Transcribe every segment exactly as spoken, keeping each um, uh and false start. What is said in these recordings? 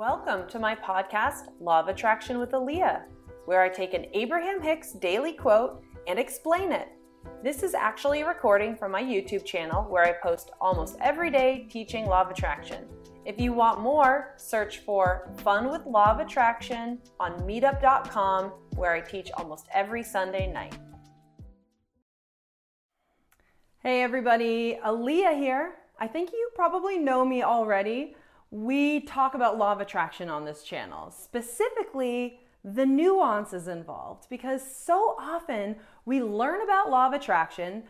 Welcome to my podcast, Law of Attraction with Aaliyah, where I take an Abraham Hicks daily quote and explain it. This is actually a recording from my YouTube channel where I post almost every day teaching Law of Attraction. If you want more, search for Fun with Law of Attraction on Meetup dot com, where I teach almost every Sunday night. Hey everybody, Aaliyah here. I think you probably know me already. We talk about Law of Attraction on this channel, specifically the nuances involved, because so often we learn about Law of Attraction,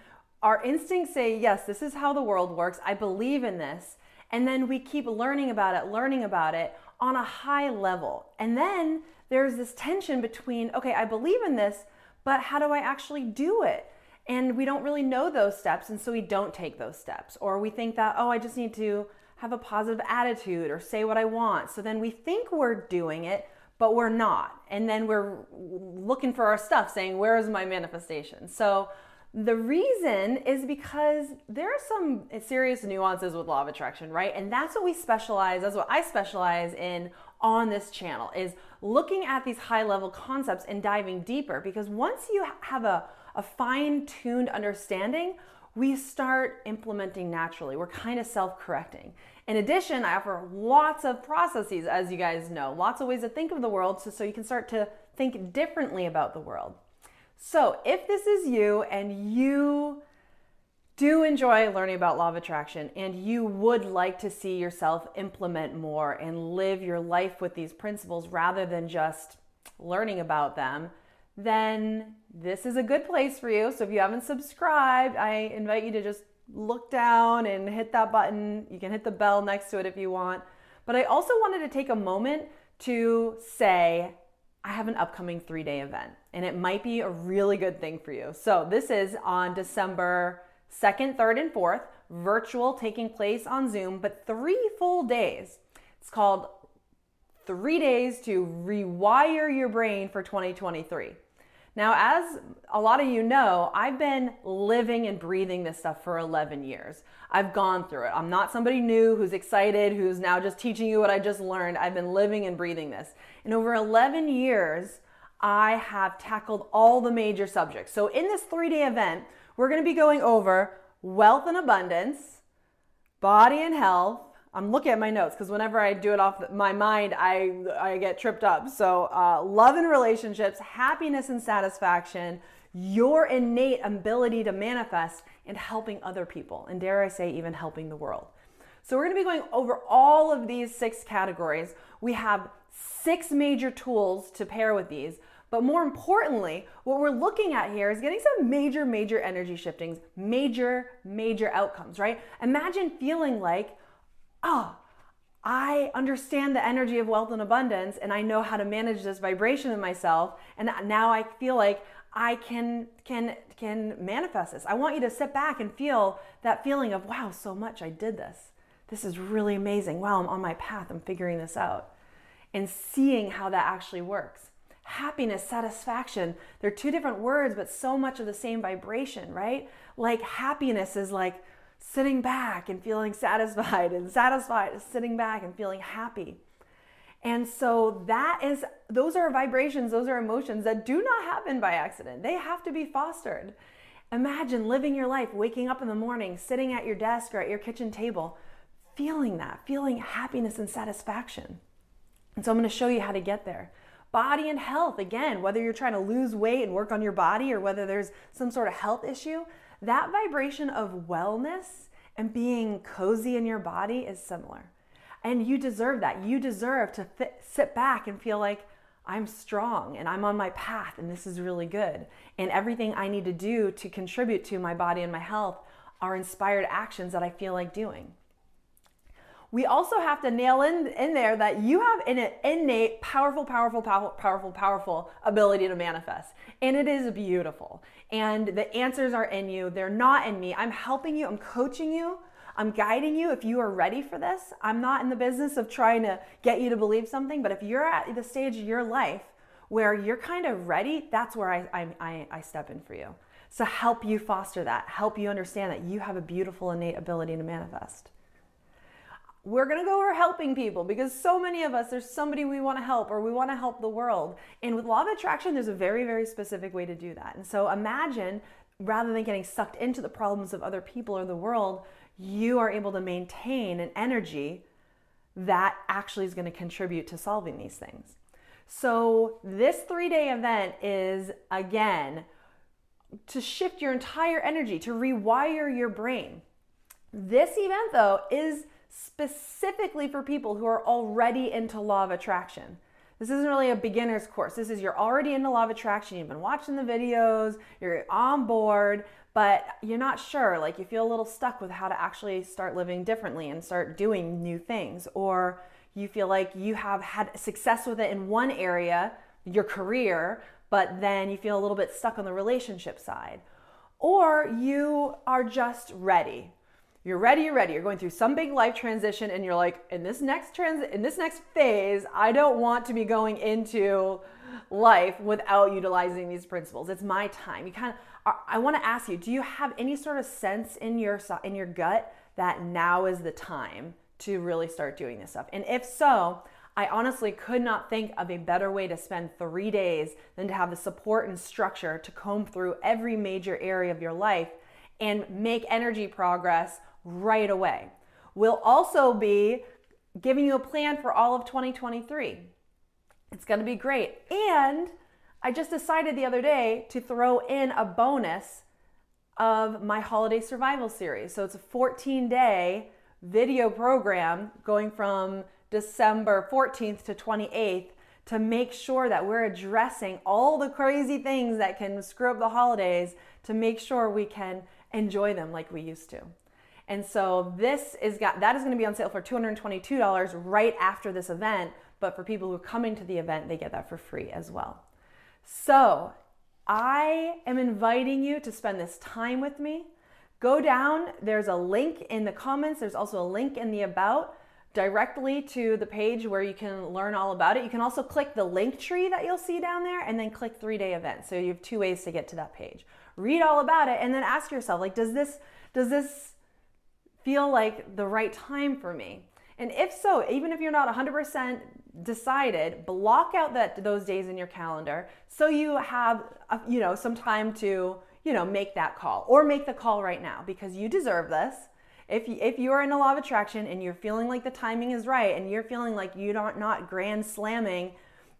our instincts say, yes, this is how the world works, I believe in this, and then we keep learning about it, learning about it on a high level. And then there's this tension between, okay, I believe in this, but how do I actually do it? And we don't really know those steps, and so we don't take those steps. Or we think that, oh, I just need to have a positive attitude or say what I want. So then we think we're doing it, but we're not. And then we're looking for our stuff saying, where is my manifestation? So the reason is because there are some serious nuances with Law of Attraction, right? And that's what we specialize, that's what I specialize in on this channel, is looking at these high level concepts and diving deeper. Because once you have a, a fine-tuned understanding, we start implementing naturally. We're kind of self-correcting. In addition, I offer lots of processes, as you guys know, lots of ways to think of the world so, so you can start to think differently about the world. So if this is you and you do enjoy learning about Law of Attraction and you would like to see yourself implement more and live your life with these principles rather than just learning about them, then this is a good place for you. So if you haven't subscribed, I invite you to just look down and hit that button. You can hit the bell next to it if you want. But I also wanted to take a moment to say, I have an upcoming three-day event, and it might be a really good thing for you. So this is on December second, third, and fourth, virtual, taking place on Zoom, but three full days. It's called Three Days to Rewire Your Brain for twenty twenty-three. Now, as a lot of you know, I've been living and breathing this stuff for eleven years. I've gone through it. I'm not somebody new who's excited, who's now just teaching you what I just learned. I've been living and breathing this. And over eleven years, I have tackled all the major subjects. So in this three-day event, we're going to be going over wealth and abundance, body and health. I'm looking at my notes because whenever I do it off my mind, I, I get tripped up. So uh, love and relationships, happiness and satisfaction, your innate ability to manifest, and helping other people. And dare I say, even helping the world. So we're going to be going over all of these six categories. We have six major tools to pair with these. But more importantly, what we're looking at here is getting some major, major energy shiftings, major, major outcomes, right? Imagine feeling like, oh, I understand the energy of wealth and abundance, and I know how to manage this vibration in myself, and now I feel like I can can can manifest this. I want you to sit back and feel that feeling of, wow, so much, I did this. This is really amazing. Wow, I'm on my path. I'm figuring this out. And seeing how that actually works. Happiness, satisfaction, they're two different words, but so much of the same vibration, right? Like happiness is like sitting back and feeling satisfied, and satisfied is sitting back and feeling happy. And so that is, those are vibrations, those are emotions that do not happen by accident. They have to be fostered. Imagine living your life, waking up in the morning, sitting at your desk or at your kitchen table, feeling that, feeling happiness and satisfaction. And so I'm going to show you how to get there. Body and health, again, whether you're trying to lose weight and work on your body or whether there's some sort of health issue, that vibration of wellness and being cozy in your body is similar. And you deserve that. You deserve to fit, sit back and feel like I'm strong and I'm on my path and this is really good. And everything I need to do to contribute to my body and my health are inspired actions that I feel like doing. We also have to nail in, in there that you have an innate, powerful, powerful, powerful, powerful, powerful ability to manifest. And it is beautiful. And the answers are in you. They're not in me. I'm helping you. I'm coaching you. I'm guiding you if you are ready for this. I'm not in the business of trying to get you to believe something. But if you're at the stage of your life where you're kind of ready, that's where I, I, I, I step in for you. So help you foster that. Help you understand that you have a beautiful innate ability to manifest. we're going to go over helping people, because so many of us, there's somebody we want to help, or we want to help the world. And with law of attraction, there's a very, very specific way to do that. And so imagine, rather than getting sucked into the problems of other people or the world, you are able to maintain an energy that actually is going to contribute to solving these things. So this three-day event is, again, to shift your entire energy, to rewire your brain. This event, though, is specifically for people who are already into law of attraction. This isn't really a beginner's course. This is, you're already into law of attraction. You've been watching the videos, you're on board, but you're not sure, like you feel a little stuck with how to actually start living differently and start doing new things. Or you feel like you have had success with it in one area, your career, but then you feel a little bit stuck on the relationship side. Or you are just ready. You're ready, you're ready. You're going through some big life transition and you're like, in this next trans in this next phase, I don't want to be going into life without utilizing these principles. It's my time. You kind of, I want to ask you, do you have any sort of sense in your in your gut that now is the time to really start doing this stuff? And if so, I honestly could not think of a better way to spend three days than to have the support and structure to comb through every major area of your life and make energy progress right away. We'll also be giving you a plan for all of twenty twenty-three. It's going to be great. And I just decided the other day to throw in a bonus of my holiday survival series. So it's a fourteen day video program going from December fourteenth to twenty-eighth to make sure that we're addressing all the crazy things that can screw up the holidays, to make sure we can enjoy them like we used to. And so this is got that is going to be on sale for two hundred twenty-two dollars right after this event, but for people who are coming to the event, they get that for free as well. So I am inviting you to spend this time with me. Go down, there's a link in the comments, there's also a link in the about, directly to the page where you can learn all about it. You can also click the link tree that you'll see down there and then click three-day event. So you have two ways to get to that page. Read all about it and then ask yourself, like, does this does this feel like the right time for me? And if so, even if you're not one hundred percent decided, block out that those days in your calendar so you have a, you know, some time to, you know, make that call, or make the call right now, because you deserve this. If you, if you're in a law of attraction and you're feeling like the timing is right and you're feeling like you're not, not grand slamming,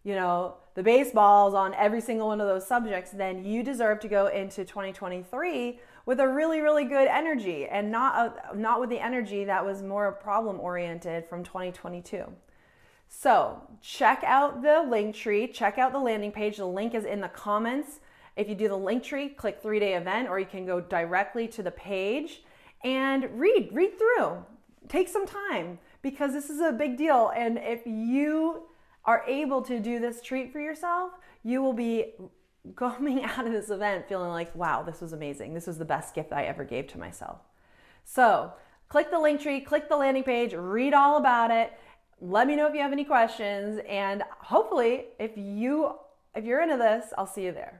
you know, the baseballs on every single one of those subjects, then you deserve to go into twenty twenty-three with a really, really good energy, and not, a, not with the energy that was more problem oriented from twenty twenty-two. So check out the link tree, check out the landing page. The link is in the comments. If you do the link tree, click three day event, or you can go directly to the page and read, read through, take some time, because this is a big deal. And if you are able to do this treat for yourself, you will be coming out of this event feeling like, wow, this was amazing. This was the best gift I ever gave to myself. So click the link tree, click the landing page, read all about it. Let me know if you have any questions, and hopefully if you, if you're into this, I'll see you there.